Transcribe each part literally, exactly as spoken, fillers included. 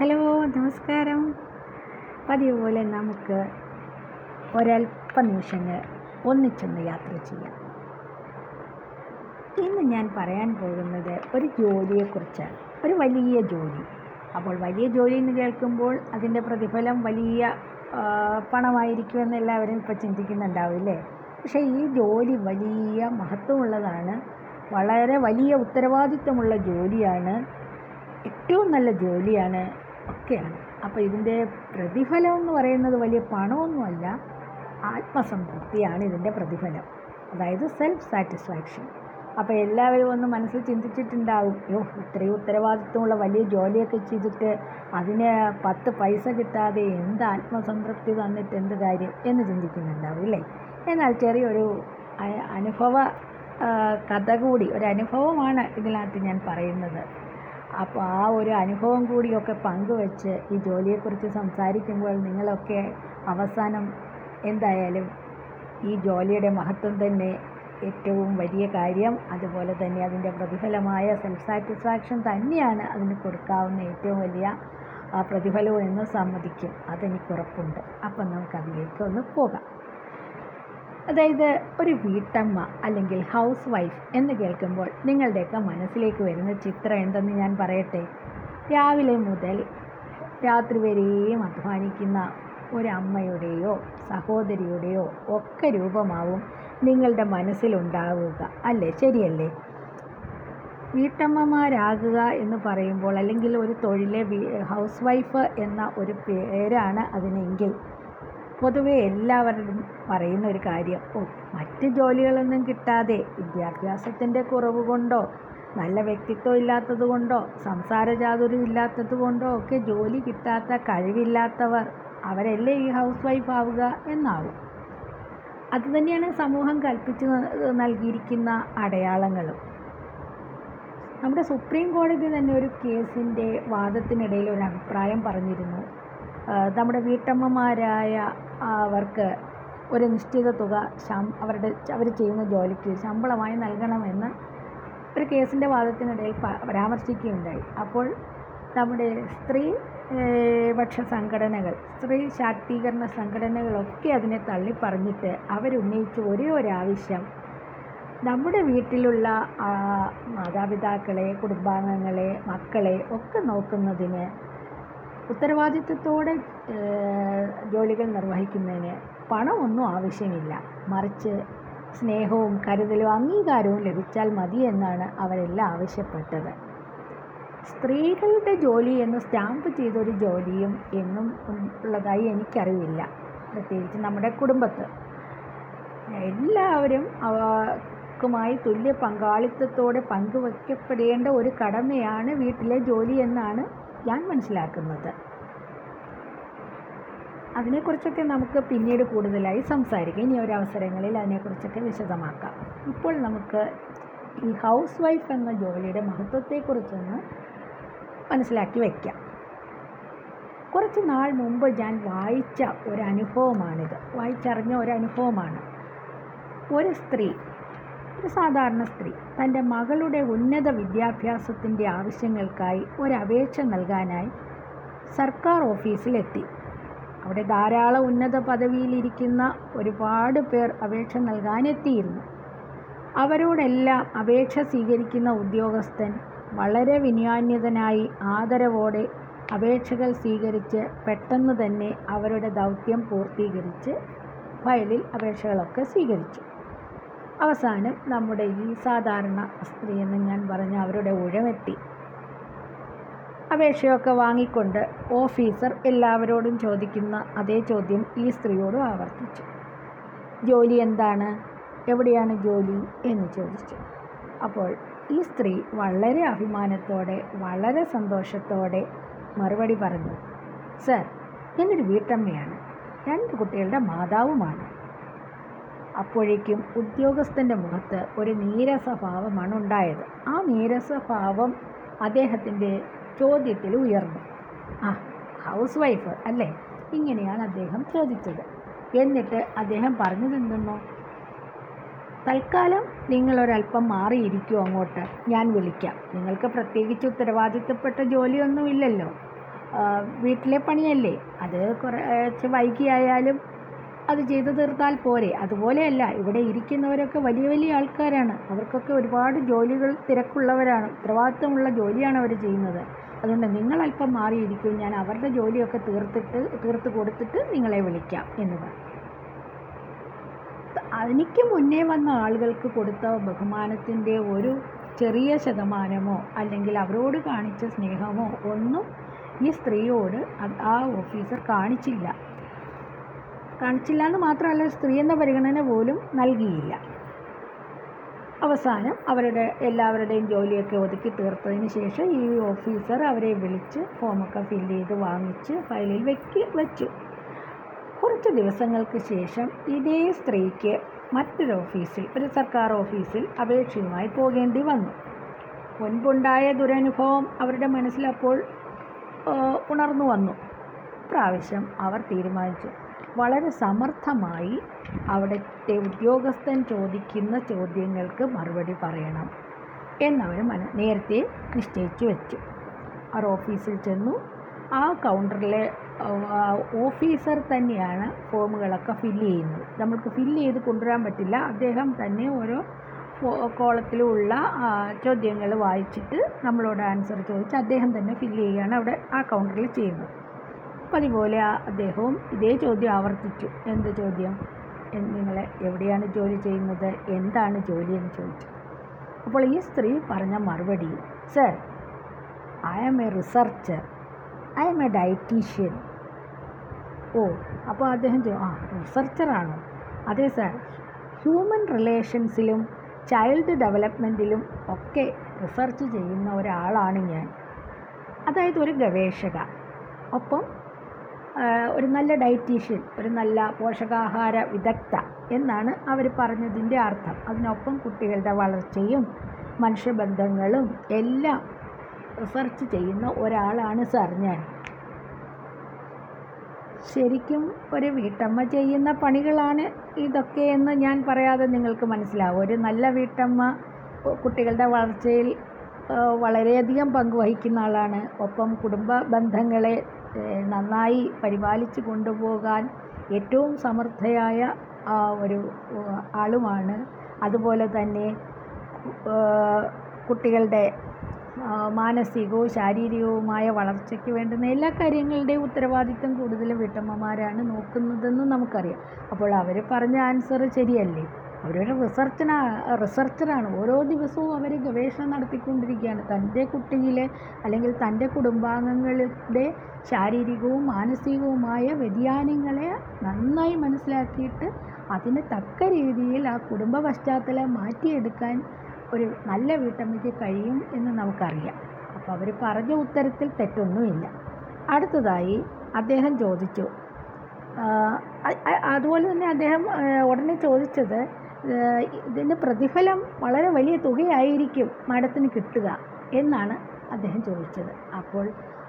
Hello നമസ്കാരം. പതിവുപോലെ നമുക്ക് ഒരൽപ്പ നിമിഷങ്ങൾ ഒന്നിച്ചൊന്ന് യാത്ര ചെയ്യാം. ഇന്ന് ഞാൻ പറയാൻ പോകുന്നത് ഒരു ജോലിയെക്കുറിച്ചാണ്, ഒരു വലിയ ജോലി. അപ്പോൾ വലിയ ജോലി എന്ന് കേൾക്കുമ്പോൾ അതിൻ്റെ പ്രതിഫലം വലിയ പണമായിരിക്കുമെന്ന് എല്ലാവരും ഇപ്പോൾ ചിന്തിക്കുന്നുണ്ടാവില്ലേ? പക്ഷേ ഈ ജോലി വലിയ മഹത്വമുള്ളതാണ്, വളരെ വലിയ ഉത്തരവാദിത്വമുള്ള ജോലിയാണ്, ഏറ്റവും നല്ല ജോലിയാണ്, ഒക്കെയാണ്. അപ്പോൾ ഇതിൻ്റെ പ്രതിഫലം എന്ന് പറയുന്നത് വലിയ പണമൊന്നുമല്ല, ആത്മസംതൃപ്തിയാണ് ഇതിൻ്റെ പ്രതിഫലം, അതായത് സെൽഫ് സാറ്റിസ്ഫാക്ഷൻ. അപ്പോൾ എല്ലാവരും ഒന്ന് മനസ്സിൽ ചിന്തിച്ചിട്ടുണ്ടാവും, യോ ഇത്രയും ഉത്തരവാദിത്വമുള്ള വലിയ ജോലിയൊക്കെ ചെയ്തിട്ട് അതിന് പത്ത് പൈസ കിട്ടാതെ എന്ത് ആത്മസംതൃപ്തി തന്നിട്ട് എന്ത് കാര്യം എന്ന് ചിന്തിക്കുന്നുണ്ടാവും ഇല്ലേ? എന്നാൽ ചെറിയൊരു അനുഭവ കഥ കൂടി, ഒരു അനുഭവമാണ് ഇതിനകത്ത് ഞാൻ പറയുന്നത്. അപ്പോൾ ആ ഒരു അനുഭവം കൂടിയൊക്കെ പങ്കുവെച്ച് ഈ ജോലിയെക്കുറിച്ച് സംസാരിക്കുമ്പോൾ നിങ്ങളൊക്കെ അവസാനം എന്തായാലും ഈ ജോലിയുടെ മഹത്വം തന്നെ ഏറ്റവും വലിയ കാര്യം, അതുപോലെ തന്നെ അതിൻ്റെ പ്രതിഫലമായ സെൽഫ് സാറ്റിസ്ഫാക്ഷൻ തന്നെയാണ് അതിന് കൊടുക്കാവുന്ന ഏറ്റവും വലിയ പ്രതിഫലവും എന്ന് സമ്മതിക്കും. അതെനിക്കുറപ്പുണ്ട്. അപ്പം നമുക്കതിലേക്ക് ഒന്ന് പോകാം. അതായത് ഒരു വീട്ടമ്മ അല്ലെങ്കിൽ ഹൗസ് വൈഫ് എന്ന് കേൾക്കുമ്പോൾ നിങ്ങളുടെയൊക്കെ മനസ്സിലേക്ക് വരുന്ന ചിത്രം എന്തെന്ന് ഞാൻ പറയട്ടെ. രാവിലെ മുതൽ രാത്രി വരെയും അധ്വാനിക്കുന്ന ഒരമ്മയുടെയോ സഹോദരിയുടെയോ ഒക്കെ രൂപമാവും നിങ്ങളുടെ മനസ്സിലുണ്ടാവുക, അല്ലേ? ശരിയല്ലേ? വീട്ടമ്മമാരാകുക എന്ന് പറയുമ്പോൾ, അല്ലെങ്കിൽ ഒരു തൊഴിലെ ഹൗസ് വൈഫ് എന്ന ഒരു പേരാണ് അതിനെങ്കിൽ, പൊതുവെ എല്ലാവരും പറയുന്ന ഒരു കാര്യം, ഓ മറ്റ് ജോലികളൊന്നും കിട്ടാതെ വിദ്യാഭ്യാസത്തിൻ്റെ കുറവ് കൊണ്ടോ നല്ല വ്യക്തിത്വം ഇല്ലാത്തത് കൊണ്ടോ സംസാരചാതുര്യം ഇല്ലാത്തത് കൊണ്ടോ ഒക്കെ ജോലി കിട്ടാത്ത കഴിവില്ലാത്തവർ, അവരല്ലേ ഈ ഹൗസ് വൈഫ് ആവുക എന്നാവും. അതുതന്നെയാണ് സമൂഹം കൽപ്പിച്ച് നൽകിയിരിക്കുന്ന അടയാളങ്ങളും. നമ്മുടെ സുപ്രീം കോടതി തന്നെ ഒരു കേസിൻ്റെ വാദത്തിനിടയിൽ ഒരു അഭിപ്രായം പറഞ്ഞിരുന്നു, നമ്മുടെ വീട്ടമ്മമാരായ അവർക്ക് ഒരു നിശ്ചിത തുക ശം അവരുടെ അവർ ചെയ്യുന്ന ജോലിക്ക് ശമ്പളമായി നൽകണമെന്ന് ഒരു കേസിൻ്റെ വാദത്തിനിടയിൽ പരാമർശിക്കുകയുണ്ടായി. അപ്പോൾ നമ്മുടെ സ്ത്രീ പക്ഷ സംഘടനകൾ, സ്ത്രീ ശാക്തീകരണ സംഘടനകളൊക്കെ അതിനെ തള്ളിപ്പറഞ്ഞിട്ട് അവരുന്നയിച്ച ഒരേ ഒരാവശ്യം, നമ്മുടെ വീട്ടിലുള്ള മാതാപിതാക്കളെ, കുടുംബാംഗങ്ങളെ, മക്കളെ ഒക്കെ നോക്കുന്നതിന്, ഉത്തരവാദിത്വത്തോടെ ജോലികൾ നിർവഹിക്കുന്നതിന് പണമൊന്നും ആവശ്യമില്ല, മറിച്ച് സ്നേഹവും കരുതലും അംഗീകാരവും ലഭിച്ചാൽ മതി എന്നാണ് അവരെല്ലാം ആവശ്യപ്പെട്ടത്. സ്ത്രീകളുടെ ജോലി എന്ന് സ്റ്റാമ്പ് ചെയ്തൊരു ജോലിയും എന്നും ഉള്ളതായി എനിക്കറിവില്ല, പ്രത്യേകിച്ച് നമ്മുടെ കുടുംബത്ത്. എല്ലാവരും അവർക്കുമായി തുല്യ പങ്കാളിത്തത്തോടെ പങ്കുവയ്ക്കപ്പെടേണ്ട ഒരു കടമയാണ് വീട്ടിലെ ജോലി എന്നാണ് ഞാൻ മനസ്സിലാക്കുന്നത്. അതിനെക്കുറിച്ചൊക്കെ നമുക്ക് പിന്നീട് കൂടുതലായി സംസാരിക്കാം, ഇനി ഒരവസരങ്ങളിൽ അതിനെക്കുറിച്ചൊക്കെ വിശദമാക്കാം. ഇപ്പോൾ നമുക്ക് ഈ ഹൗസ് വൈഫ് എന്ന ജോലിയുടെ മഹത്വത്തെക്കുറിച്ചൊന്ന് മനസ്സിലാക്കി വയ്ക്കാം. കുറച്ച് നാൾ മുമ്പ് ഞാൻ വായിച്ച ഒരനുഭവമാണിത്, വായിച്ചറിഞ്ഞ ഒരനുഭവമാണ്. ഒരു സ്ത്രീ, ഒരു സാധാരണ സ്ത്രീ, തൻ്റെ മകളുടെ ഉന്നത വിദ്യാഭ്യാസത്തിൻ്റെ ആവശ്യങ്ങൾക്കായി ഒരപേക്ഷ നൽകാനായി സർക്കാർ ഓഫീസിലെത്തി. അവിടെ ധാരാളം ഉന്നത പദവിയിലിരിക്കുന്ന ഒരുപാട് പേർ അപേക്ഷ നൽകാനെത്തിയിരുന്നു. അവരോടെല്ലാം അപേക്ഷ സ്വീകരിക്കുന്ന ഉദ്യോഗസ്ഥൻ വളരെ വിനയാന്യതനായി ആദരവോടെ അപേക്ഷകൾ സ്വീകരിച്ച് പെട്ടെന്ന് തന്നെ അവരുടെ ദൗത്യം പൂർത്തീകരിച്ച് ഫയലിൽ അപേക്ഷകളൊക്കെ സ്വീകരിച്ചു. അവസാനം നമ്മുടെ ഈ സാധാരണ സ്ത്രീ എന്ന് ഞാൻ പറഞ്ഞ അവരുടെ ഉഴമെത്തി. അപേക്ഷയൊക്കെ വാങ്ങിക്കൊണ്ട് ഓഫീസർ എല്ലാവരോടും ചോദിക്കുന്ന അതേ ചോദ്യം ഈ സ്ത്രീയോടും ആവർത്തിച്ചു. ജോലി എന്താണ്, എവിടെയാണ് ജോലി എന്ന് ചോദിച്ചു. അപ്പോൾ ഈ സ്ത്രീ വളരെ അഭിമാനത്തോടെ, വളരെ സന്തോഷത്തോടെ മറുപടി പറഞ്ഞു, സർ ഞാനൊരു വീട്ടമ്മയാണ്, രണ്ട് കുട്ടികളുടെ മാതാവുമാണ്. അപ്പോഴേക്കും ഉദ്യോഗസ്ഥൻ്റെ മുഖത്ത് ഒരു നീരസഭാവമാണ് ഉണ്ടായത്. ആ നീരസഭാവം അദ്ദേഹത്തിൻ്റെ ചോദ്യത്തിൽ ഉയർന്നു. ആ ഹൗസ് വൈഫ് അല്ലേ, ഇങ്ങനെയാണ് അദ്ദേഹം ചോദിച്ചത്. എന്നിട്ട് അദ്ദേഹം പറഞ്ഞു തന്നു, തൽക്കാലം നിങ്ങളൊരല്പം മാറിയിരിക്കുമോ, അങ്ങോട്ട് ഞാൻ വിളിക്കാം, നിങ്ങൾക്ക് പ്രത്യേകിച്ച് ഉത്തരവാദിത്തപ്പെട്ട ജോലിയൊന്നുമില്ലല്ലോ, വീട്ടിലെ പണിയല്ലേ അത്, കുറച്ച് വൈകിയായാലും അത് ചെയ്തു തീർത്താൽ പോരെ. അതുപോലെയല്ല, ഇവിടെ ഇരിക്കുന്നവരൊക്കെ വലിയ വലിയ ആൾക്കാരാണ്, അവർക്കൊക്കെ ഒരുപാട് ജോലികൾ, തിരക്കുള്ളവരാണ്, ഉത്തരവാദിത്തമുള്ള ജോലിയാണ് അവർ ചെയ്യുന്നത്. അതുകൊണ്ട് നിങ്ങൾ അല്പം മാറിയിരിക്കും, ഞാൻ അവരുടെ ജോലിയൊക്കെ തീർത്തിട്ട് തീർത്ത് കൊടുത്തിട്ട് നിങ്ങളെ വിളിക്കാം എന്ന് പറഞ്ഞു. എനിക്ക് മുന്നേ വന്ന ആളുകൾക്ക് കൊടുത്ത ബഹുമാനത്തിൻ്റെ ഒരു ചെറിയ ശതമാനമോ അല്ലെങ്കിൽ അവരോട് കാണിച്ച സ്നേഹമോ ഒന്നും ഈ സ്ത്രീയോട് ആ ഓഫീസർ കാണിച്ചില്ല കാണിച്ചില്ല എന്ന് മാത്രമല്ല, സ്ത്രീ എന്ന പരിഗണന പോലും നൽകിയില്ല. അവസാനം അവരുടെ എല്ലാവരുടെയും ജോലിയൊക്കെ ഒതുക്കി തീർത്തതിന് ശേഷം ഈ ഓഫീസർ അവരെ വിളിച്ച് ഫോമൊക്കെ ഫില്ല് ചെയ്ത് വാങ്ങിച്ച് ഫയലിൽ വെക്കി വെച്ചു. കുറച്ച് ദിവസങ്ങൾക്ക് ശേഷം ഇതേ സ്ത്രീക്ക് മറ്റൊരു ഓഫീസിൽ, ഒരു സർക്കാർ ഓഫീസിൽ അപേക്ഷയുമായി പോകേണ്ടി വന്നു. മുൻപുണ്ടായ ദുരനുഭവം അവരുടെ മനസ്സിലപ്പോൾ ഉണർന്നു വന്നു. പ്രാവശ്യം അവർ തീരുമാനിച്ചു, വളരെ സമർത്ഥമായി അവിടുത്തെ ഉദ്യോഗസ്ഥൻ ചോദിക്കുന്ന ചോദ്യങ്ങൾക്ക് മറുപടി പറയണം എന്നവർ മന നേരത്തെ നിശ്ചയിച്ചു വെച്ചു. അവർ ഓഫീസിൽ ചെന്നു. ആ കൗണ്ടറിലെ ഓഫീസർ തന്നെയാണ് ഫോമുകളൊക്കെ ഫില്ല് ചെയ്യുന്നത്. നമ്മൾക്ക് ഫില്ല് ചെയ്ത് കൊണ്ടുവരാൻ പറ്റില്ല, അദ്ദേഹം തന്നെ ഓരോ കോളത്തിലുള്ള ചോദ്യങ്ങൾ വായിച്ചിട്ട് നമ്മളോട് ആൻസർ ചോദിച്ച് അദ്ദേഹം തന്നെ ഫില്ല് ചെയ്യുകയാണ് അവിടെ ആ കൗണ്ടറിൽ ചെയ്യുന്നത്. അപ്പം അതുപോലെ അദ്ദേഹവും ഇതേ ചോദ്യം ആവർത്തിച്ചു. എന്ത് ചോദ്യം? നിങ്ങൾ എവിടെയാണ് ജോലി ചെയ്യുന്നത്, എന്താണ് ജോലി എന്ന് ചോദിച്ചു. അപ്പോൾ ഈ സ്ത്രീ പറഞ്ഞ മറുപടി, sir I am a researcher, I am a dietitian. ഓ, അപ്പോൾ അദ്ദേഹം ചോദിച്ചു, ആ റിസർച്ചറാണോ? അതെ സാർ, ഹ്യൂമൻ റിലേഷൻസിലും ചൈൽഡ് ഡെവലപ്മെൻറ്റിലും ഒക്കെ റിസർച്ച് ചെയ്യുന്ന ഒരാളാണ് ഞാൻ. അതായത് ഒരു ഗവേഷക, ഒപ്പം ഒരു നല്ല ഡയറ്റീഷ്യൻ, ഒരു നല്ല പോഷകാഹാര വിദഗ്ധ എന്നാണ് അവർ പറഞ്ഞതിൻ്റെ അർത്ഥം. അതിനൊപ്പം കുട്ടികളുടെ വളർച്ചയും മനുഷ്യബന്ധങ്ങളും എല്ലാം റിസർച്ച് ചെയ്യുന്ന ഒരാളാണ് സാർ ഞാൻ. ശരിക്കും ഒരു വീട്ടമ്മ ചെയ്യുന്ന പണികളാണ് ഇതൊക്കെ എന്ന് ഞാൻ പറയാതെ നിങ്ങൾക്ക് മനസ്സിലാവും. ഒരു നല്ല വീട്ടമ്മ കുട്ടികളുടെ വളർച്ചയിൽ വളരെയധികം പങ്കുവഹിക്കുന്ന ആളാണ്. ഒപ്പം കുടുംബ ബന്ധങ്ങളെ നന്നായി പരിപാലിച്ച് കൊണ്ടുപോകാൻ ഏറ്റവും സമർത്ഥയായ ഒരു ആളുമാണ്. അതുപോലെ തന്നെ കുട്ടികളുടെ മാനസികവും ശാരീരികവുമായ വളർച്ചയ്ക്ക് വേണ്ടുന്ന എല്ലാ കാര്യങ്ങളുടെയും ഉത്തരവാദിത്തം കൂടുതൽ വീട്ടമ്മമാരാണ് നോക്കുന്നതെന്ന് നമുക്കറിയാം. അപ്പോൾ അവർ പറഞ്ഞ ആൻസർ ശരിയല്ലേ? അവരൊരു റിസർച്ചനാ റിസർച്ചറാണ്. ഓരോ ദിവസവും അവർ ഗവേഷണം നടത്തിക്കൊണ്ടിരിക്കുകയാണ്. തൻ്റെ കുട്ടിയിലെ അല്ലെങ്കിൽ തൻ്റെ കുടുംബാംഗങ്ങളുടെ ശാരീരികവും മാനസികവുമായ വ്യതിയാനങ്ങളെ നന്നായി മനസ്സിലാക്കിയിട്ട് അതിന് തക്ക രീതിയിൽ ആ കുടുംബ പശ്ചാത്തലം മാറ്റിയെടുക്കാൻ ഒരു നല്ല വീട്ടമ്മയ്ക്ക് കഴിയും എന്ന് നമുക്കറിയാം. അപ്പോൾ അവർ പറഞ്ഞ ഉത്തരത്തിൽ തെറ്റൊന്നുമില്ല. അടുത്തതായി അദ്ദേഹം ചോദിച്ചു, അതുപോലെ തന്നെ അദ്ദേഹം ഉടനെ ചോദിച്ചത്, ഇതിൻ്റെ പ്രതിഫലം വളരെ വലിയ തുകയായിരിക്കും മാഡത്തിന് കിട്ടുക എന്നാണ് അദ്ദേഹം ചോദിച്ചത്. അപ്പോൾ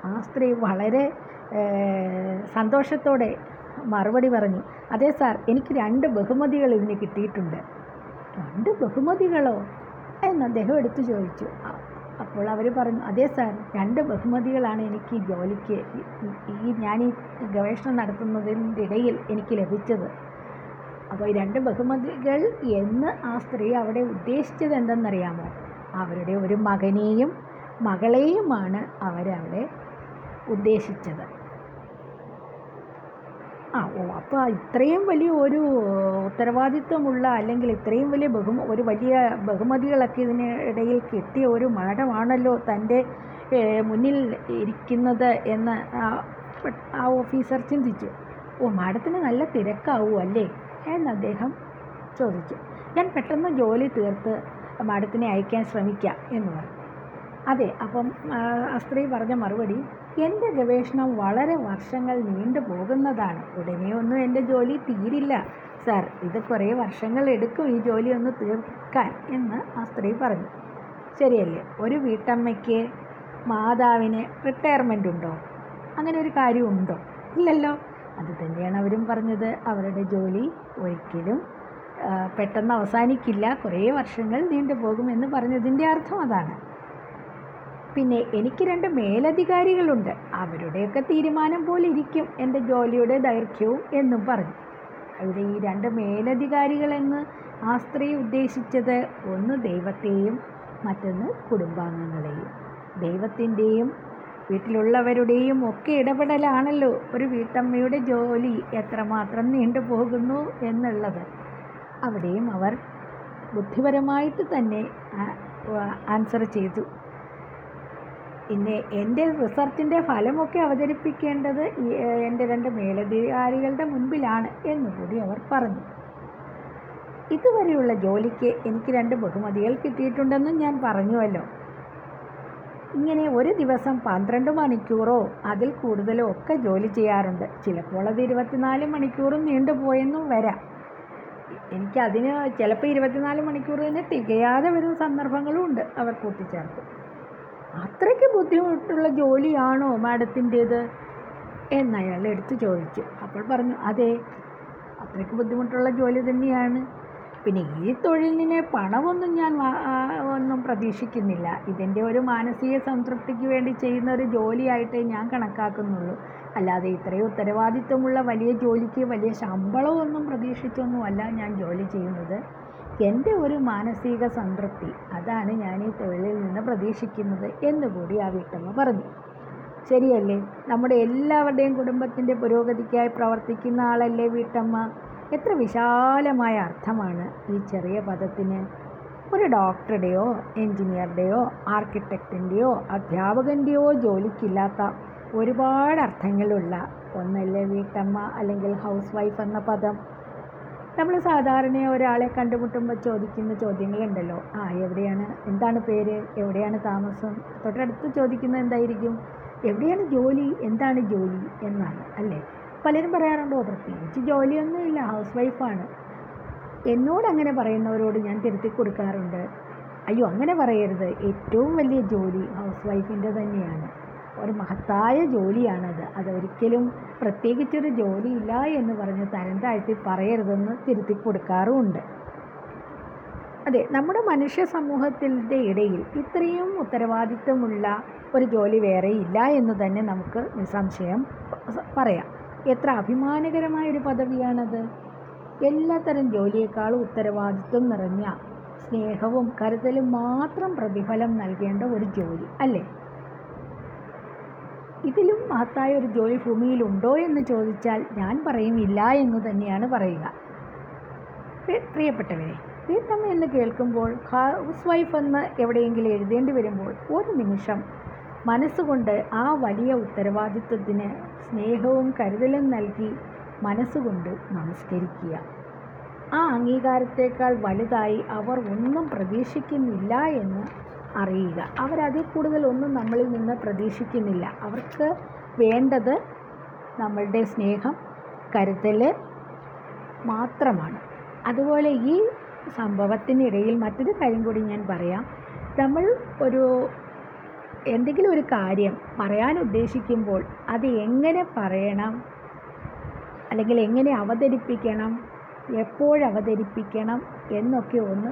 ആ സ്ത്രീ വളരെ സന്തോഷത്തോടെ മറുപടി പറഞ്ഞു, അതെ സാർ, എനിക്ക് രണ്ട് ബഹുമതികൾ ഇതിന് കിട്ടിയിട്ടുണ്ട്. രണ്ട് ബഹുമതികളോ എന്ന് അദ്ദേഹം എടുത്തു ചോദിച്ചു. അപ്പോൾ അവർ പറഞ്ഞു, അതെ സാർ, രണ്ട് ബഹുമതികളാണ് എനിക്ക് ഈ ജോലിക്ക്, ഈ ഞാൻ ഈ ഗവേഷണം നടത്തുന്നതിൻ്റെ ഇടയിൽ എനിക്ക് ലഭിച്ചത്. അപ്പോൾ ഈ രണ്ട് ബഹുമതികൾ എന്ന് ആ സ്ത്രീ അവിടെ ഉദ്ദേശിച്ചത് എന്തെന്നറിയാമോ? അവരുടെ ഒരു മകനെയും മകളെയുമാണ് അവരവിടെ ഉദ്ദേശിച്ചത്. ആ ഓ, അപ്പോൾ ഇത്രയും വലിയ ഒരു ഉത്തരവാദിത്വമുള്ള അല്ലെങ്കിൽ ഇത്രയും വലിയ ബഹു ഒരു വലിയ ബഹുമതികളൊക്കെ ഇതിന് ഇടയിൽ കിട്ടിയ ഒരു മാഡമാണല്ലോ തൻ്റെ മുന്നിൽ ഇരിക്കുന്നത് എന്ന് ആ ഓഫീസർ ചിന്തിച്ചു. ഓ, മാഡത്തിന് നല്ല തിരക്കാവൂ അല്ലേ എന്ന് അദ്ദേഹം ചോദിച്ചു. ഞാൻ പെട്ടെന്ന് ജോലി തീർത്ത് മാഡത്തിനെ അയക്കാൻ ശ്രമിക്കാം എന്ന് പറഞ്ഞു. അതെ, അപ്പം ആ സ്ത്രീ പറഞ്ഞ മറുപടി, എൻ്റെ ഗവേഷണം വളരെ വർഷങ്ങൾ നീണ്ടു പോകുന്നതാണ്, ഉടനെ ഒന്നും എൻ്റെ ജോലി തീരില്ല സാർ, ഇത് കുറേ വർഷങ്ങൾ എടുക്കും ഈ ജോലി ഒന്ന് തീർക്കാൻ എന്ന് ആ സ്ത്രീ പറഞ്ഞു. ശരിയല്ലേ? ഒരു വീട്ടമ്മയ്ക്ക്, മാതാവിന് റിട്ടയർമെൻ്റ് ഉണ്ടോ? അങ്ങനെ ഒരു കാര്യമുണ്ടോ? ഇല്ലല്ലോ. അത് തന്നെയാണ് അവരും പറഞ്ഞത്. അവരുടെ ജോലി ഒരിക്കലും പെട്ടെന്ന് അവസാനിക്കില്ല, കുറേ വർഷങ്ങൾ നീണ്ടു പോകുമെന്ന് പറഞ്ഞതിൻ്റെ അർത്ഥം അതാണ്. പിന്നെ എനിക്ക് രണ്ട് മേലധികാരികളുണ്ട്, അവരുടെയൊക്കെ തീരുമാനം പോലെ ഇരിക്കും എൻ്റെ ജോലിയുടെ ദൈർഘ്യവും എന്നും പറഞ്ഞു. അവിടെ ഈ രണ്ട് മേലധികാരികളെന്ന് ആ സ്ത്രീ ഉദ്ദേശിച്ചത് ഒന്ന് ദൈവത്തെയും മറ്റൊന്ന് കുടുംബാംഗങ്ങളെയും. ദൈവത്തിൻ്റെയും വീട്ടിലുള്ളവരുടെയും ഒക്കെ ഇടപെടലാണല്ലോ ഒരു വീട്ടമ്മയുടെ ജോലി എത്രമാത്രം നീണ്ടുപോകുന്നു എന്നുള്ളത്. അവിടെയും അവർ ബുദ്ധിപരമായിട്ട് തന്നെ ആൻസർ ചെയ്തു. പിന്നെ എൻ്റെ റിസർച്ചിൻ്റെ ഫലമൊക്കെ അവതരിപ്പിക്കേണ്ടത് എൻ്റെ രണ്ട് മേലധികാരികളുടെ മുൻപിലാണ് എന്നുകൂടി അവർ പറഞ്ഞു. ഇതുവരെയുള്ള ജോലിക്ക് എനിക്ക് രണ്ട് ബഹുമതികൾ കിട്ടിയിട്ടുണ്ടെന്നും ഞാൻ പറഞ്ഞുവല്ലോ. ഇങ്ങനെ ഒരു ദിവസം പന്ത്രണ്ട് മണിക്കൂറോ അതിൽ കൂടുതലോ ഒക്കെ ജോലി ചെയ്യാറുണ്ട്. ചിലപ്പോൾ അത് ഇരുപത്തിനാല് മണിക്കൂറും നീണ്ടുപോയെന്നും വരാം. എനിക്കതിന് ചിലപ്പോൾ ഇരുപത്തിനാല് മണിക്കൂറിന് തികയാതെ വരുന്ന സന്ദർഭങ്ങളും ഉണ്ട്, അവർ കൂട്ടിച്ചേർത്തു. അത്രയ്ക്ക് ബുദ്ധിമുട്ടുള്ള ജോലിയാണോ മാഡത്തിൻ്റേത് എന്നയാൾ എടുത്തു ചോദിച്ചു. അപ്പോൾ പറഞ്ഞു, അതെ, അത്രയ്ക്ക് ബുദ്ധിമുട്ടുള്ള ജോലി തന്നെയാണ്. പിന്നെ ഈ തൊഴിലിന് പണമൊന്നും ഞാൻ ഒന്നും പ്രതീക്ഷിക്കുന്നില്ല. ഇതിൻ്റെ ഒരു മാനസിക സംതൃപ്തിക്ക് വേണ്ടി ചെയ്യുന്ന ഒരു ജോലിയായിട്ടേ ഞാൻ കണക്കാക്കുന്നുള്ളൂ. അല്ലാതെ ഇത്രയും ഉത്തരവാദിത്വമുള്ള വലിയ ജോലിക്ക് വലിയ ശമ്പളമൊന്നും പ്രതീക്ഷിച്ചൊന്നുമല്ല ഞാൻ ജോലി ചെയ്യുന്നത്. എൻ്റെ ഒരു മാനസിക സംതൃപ്തി, അതാണ് ഞാൻ ഈ തൊഴിലിൽ നിന്ന് പ്രതീക്ഷിക്കുന്നത് എന്നുകൂടി ആ വീട്ടമ്മ പറഞ്ഞു. ശരിയല്ലേ? നമ്മുടെ എല്ലാവരുടെയും കുടുംബത്തിൻ്റെ പുരോഗതിക്കായി പ്രവർത്തിക്കുന്ന ആളല്ലേ വീട്ടമ്മ. എത്ര വിശാലമായ അർത്ഥമാണ് ഈ ചെറിയ പദത്തിന്. ഒരു ഡോക്ടറുടെയോ എൻജിനീയറുടെയോ ആർക്കിടെക്റ്റിൻ്റെയോ അധ്യാപകൻ്റെയോ ജോലിക്കില്ലാത്ത ഒരുപാട് അർത്ഥങ്ങളുള്ള ഒന്നല്ലേ വീട്ടമ്മ അല്ലെങ്കിൽ ഹൗസ് വൈഫ് എന്ന പദം. നമ്മൾ സാധാരണ ഒരാളെ കണ്ടുമുട്ടുമ്പോൾ ചോദിക്കുന്ന ചോദ്യങ്ങളുണ്ടല്ലോ. ആ, എവിടെയാണ്, എന്താണ് പേര്, എവിടെയാണ് താമസം, തൊട്ടടുത്ത് ചോദിക്കുന്നത് എന്തായിരിക്കും, എവിടെയാണ് ജോലി, എന്താണ് ജോലി എന്നാണ് അല്ലേ. പലരും പറയാറുണ്ടോ, പ്രത്യേകിച്ച് ജോലിയൊന്നുമില്ല, ഹൗസ് വൈഫാണ്. എന്നോട് അങ്ങനെ പറയുന്നവരോട് ഞാൻ തിരുത്തി കൊടുക്കാറുണ്ട്, അയ്യോ അങ്ങനെ പറയരുത്, ഏറ്റവും വലിയ ജോലി ഹൗസ് വൈഫിൻ്റെ തന്നെയാണ്. ഒരു മഹത്തായ ജോലിയാണത്. അതൊരിക്കലും പ്രത്യേകിച്ചൊരു ജോലിയില്ല എന്ന് പറഞ്ഞ് തരം താഴ്ത്തി പറയരുതെന്ന് തിരുത്തി കൊടുക്കാറുമുണ്ട്. അതെ, നമ്മുടെ മനുഷ്യ സമൂഹത്തിൻ്റെ ഇടയിൽ ഇത്രയും ഉത്തരവാദിത്വമുള്ള ഒരു ജോലി വേറെയില്ല എന്ന് തന്നെ നമുക്ക് നിസ്സംശയം പറയാം. എത്ര അഭിമാനകരമായൊരു പദവിയാണത്. എല്ലാത്തരം ജോലിയേക്കാളും ഉത്തരവാദിത്വം നിറഞ്ഞ, സ്നേഹവും കരുതലും മാത്രം പ്രതിഫലം നൽകേണ്ട ഒരു ജോലി അല്ലേ. ഇതിലും മഹത്തായ ഒരു ജോലി ഭൂമിയിലുണ്ടോ എന്ന് ചോദിച്ചാൽ ഞാൻ പറയും ഇല്ല എന്ന് തന്നെയാണ് പറയുക. പ്രിയപ്പെട്ടവരെ, വീട്ടമ്മ എന്ന് കേൾക്കുമ്പോൾ, ഹൗസ് വൈഫ് എന്ന് എവിടെയെങ്കിലും എഴുതേണ്ടി വരുമ്പോൾ ഒരു നിമിഷം മനസ്സുകൊണ്ട് ആ വലിയ ഉത്തരവാദിത്വത്തിന് സ്നേഹവും കരുതലും നൽകി മനസ്സുകൊണ്ട് നമസ്കരിക്കുക. ആ അംഗീകാരത്തേക്കാൾ വലുതായി അവർ ഒന്നും പ്രതീക്ഷിക്കുന്നില്ല എന്ന് അറിയുക. അവരതിൽ കൂടുതലൊന്നും നമ്മളിൽ നിന്ന് പ്രതീക്ഷിക്കുന്നില്ല. അവർക്ക് വേണ്ടത് നമ്മളുടെ സ്നേഹം, കരുതൽ മാത്രമാണ്. അതുപോലെ ഈ സംഭവത്തിനിടയിൽ മറ്റൊരു കാര്യം കൂടി ഞാൻ പറയാം. നമ്മൾ ഒരു എന്തെങ്കിലും ഒരു കാര്യം പറയാൻ ഉദ്ദേശിക്കുമ്പോൾ അത് എങ്ങനെ പറയണം, അല്ലെങ്കിൽ എങ്ങനെ അവതരിപ്പിക്കണം, എപ്പോഴവതരിപ്പിക്കണം എന്നൊക്കെ ഒന്ന്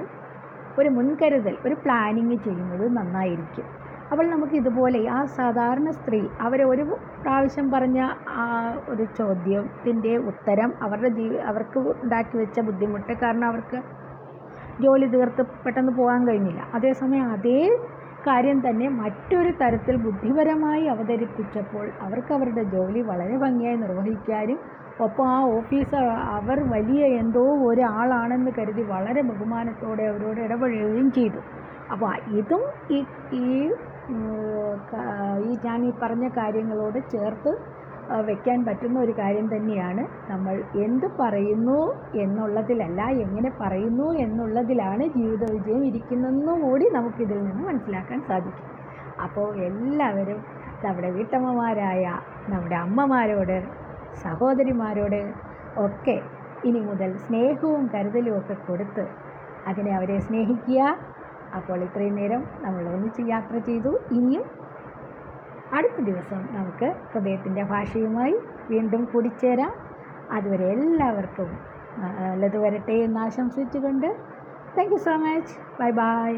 ഒരു മുൻകരുതൽ, ഒരു പ്ലാനിങ് ചെയ്യുന്നത് നന്നായിരിക്കും. അപ്പോൾ നമുക്ക് ഇതുപോലെ ആ സാധാരണ സ്ത്രീ അവരൊരു പ്രാവശ്യം പറഞ്ഞ ആ ഒരു ചോദ്യത്തിൻ്റെ ഉത്തരം അവരുടെ ജീവി അവർക്ക് ഉണ്ടാക്കി വെച്ച ബുദ്ധിമുട്ട് കാരണം അവർക്ക് ജോലി തീർത്ത് പെട്ടെന്ന് പോകാൻ കഴിഞ്ഞില്ല. അതേസമയം അതേ കാര്യം തന്നെ മറ്റൊരു തരത്തിൽ ബുദ്ധിപരമായി അവതരിപ്പിച്ചപ്പോൾ അവർക്ക് അവരുടെ ജോലി വളരെ ഭംഗിയായി നിർവഹിക്കാനും ഒപ്പം ആ ഓഫീസർ അവർ വലിയ എന്തോ ഒരാളാണെന്ന് കരുതി വളരെ ബഹുമാനത്തോടെ അവരോട് ഇടപഴകുകയും ചെയ്തു. അപ്പോൾ ഇതും ഈ ഈ ഞാൻ ഈ പറഞ്ഞ കാര്യങ്ങളോട് ചേർത്ത് വയ്ക്കാൻ പറ്റുന്ന ഒരു കാര്യം തന്നെയാണ്. നമ്മൾ എന്ത് പറയുന്നു എന്നുള്ളതിലല്ല, എങ്ങനെ പറയുന്നു എന്നുള്ളതിലാണ് ജീവിത വിജയം ഇരിക്കുന്നതെന്നും കൂടി നമുക്കിതിൽ നിന്ന് മനസ്സിലാക്കാൻ സാധിക്കും. അപ്പോൾ എല്ലാവരും നമ്മുടെ വീട്ടമ്മമാരായ നമ്മുടെ അമ്മമാരോട്, സഹോദരിമാരോട് ഒക്കെ ഇനി മുതൽ സ്നേഹവും കരുതലും ഒക്കെ കൊടുത്ത് അതിനെ അവരെ സ്നേഹിക്കുക. അപ്പോൾ ഇത്രയും നേരം നമ്മൾ ഒന്നിച്ച് യാത്ര ചെയ്തു. ഇനിയും അടുത്ത ദിവസം നമുക്ക് ഹൃദയത്തിൻ്റെ ഭാഷയുമായി വീണ്ടും കൂടിച്ചേരാം. അതുവരെ എല്ലാവർക്കും നല്ലത് വരട്ടെ എന്ന് ആശംസിച്ചുകൊണ്ട് thank you so much. Bye by.